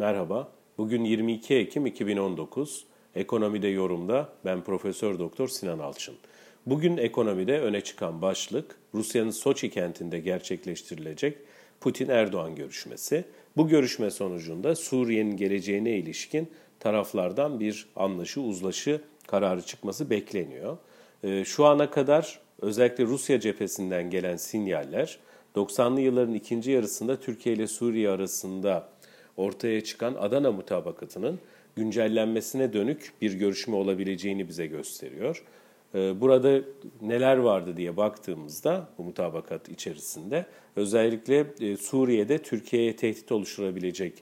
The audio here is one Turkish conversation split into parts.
Merhaba, bugün 22 Ekim 2019. Ekonomide yorumda ben Profesör Doktor Sinan Alçın. Bugün ekonomide öne çıkan başlık Rusya'nın Soçi kentinde gerçekleştirilecek Putin-Erdoğan görüşmesi. Bu görüşme sonucunda Suriye'nin geleceğine ilişkin taraflardan bir uzlaşı kararı çıkması bekleniyor. Şu ana kadar özellikle Rusya cephesinden gelen sinyaller 90'lı yılların ikinci yarısında Türkiye ile Suriye arasında ortaya çıkan Adana mutabakatının güncellenmesine dönük bir görüşme olabileceğini bize gösteriyor. Burada neler vardı diye baktığımızda bu mutabakat içerisinde özellikle Suriye'de Türkiye'ye tehdit oluşturabilecek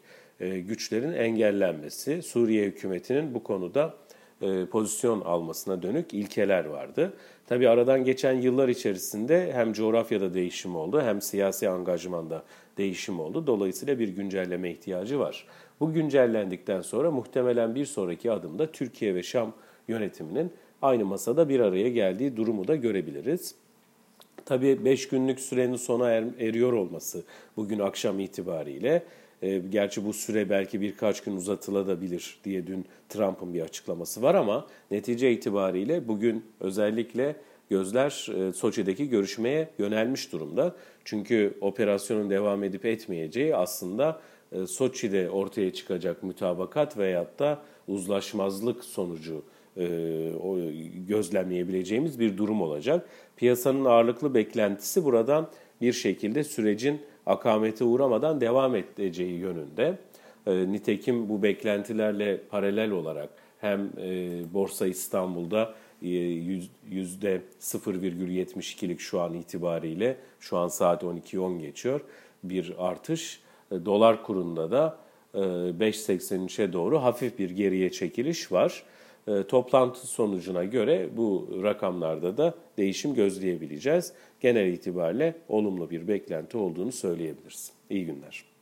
güçlerin engellenmesi, Suriye hükümetinin bu konuda pozisyon almasına dönük ilkeler vardı. Tabii aradan geçen yıllar içerisinde hem coğrafyada değişim oldu hem siyasi angajmanda değişim oldu. Dolayısıyla bir güncelleme ihtiyacı var. Bu güncellendikten sonra muhtemelen bir sonraki adımda Türkiye ve Şam yönetiminin aynı masada bir araya geldiği durumu da görebiliriz. Tabii 5 günlük sürenin sona eriyor olması bugün akşam itibariyle. Gerçi bu süre belki birkaç gün uzatılabilir diye dün Trump'ın bir açıklaması var ama netice itibariyle bugün özellikle gözler Soçi'deki görüşmeye yönelmiş durumda. Çünkü operasyonun devam edip etmeyeceği aslında Soçi'de ortaya çıkacak mutabakat veyahut da uzlaşmazlık sonucu gözlemleyebileceğimiz bir durum olacak. Piyasanın ağırlıklı beklentisi buradan bir şekilde sürecin akamete uğramadan devam edeceği yönünde. Nitekim bu beklentilerle paralel olarak hem Borsa İstanbul'da %0,72'lik şu an itibariyle, şu an saat 12:10 geçiyor, bir artış. Dolar kurunda da 5.83'e doğru hafif bir geriye çekiliş var. Toplantı sonucuna göre bu rakamlarda da değişim gözleyebileceğiz. Genel itibariyle olumlu bir beklenti olduğunu söyleyebiliriz. İyi günler.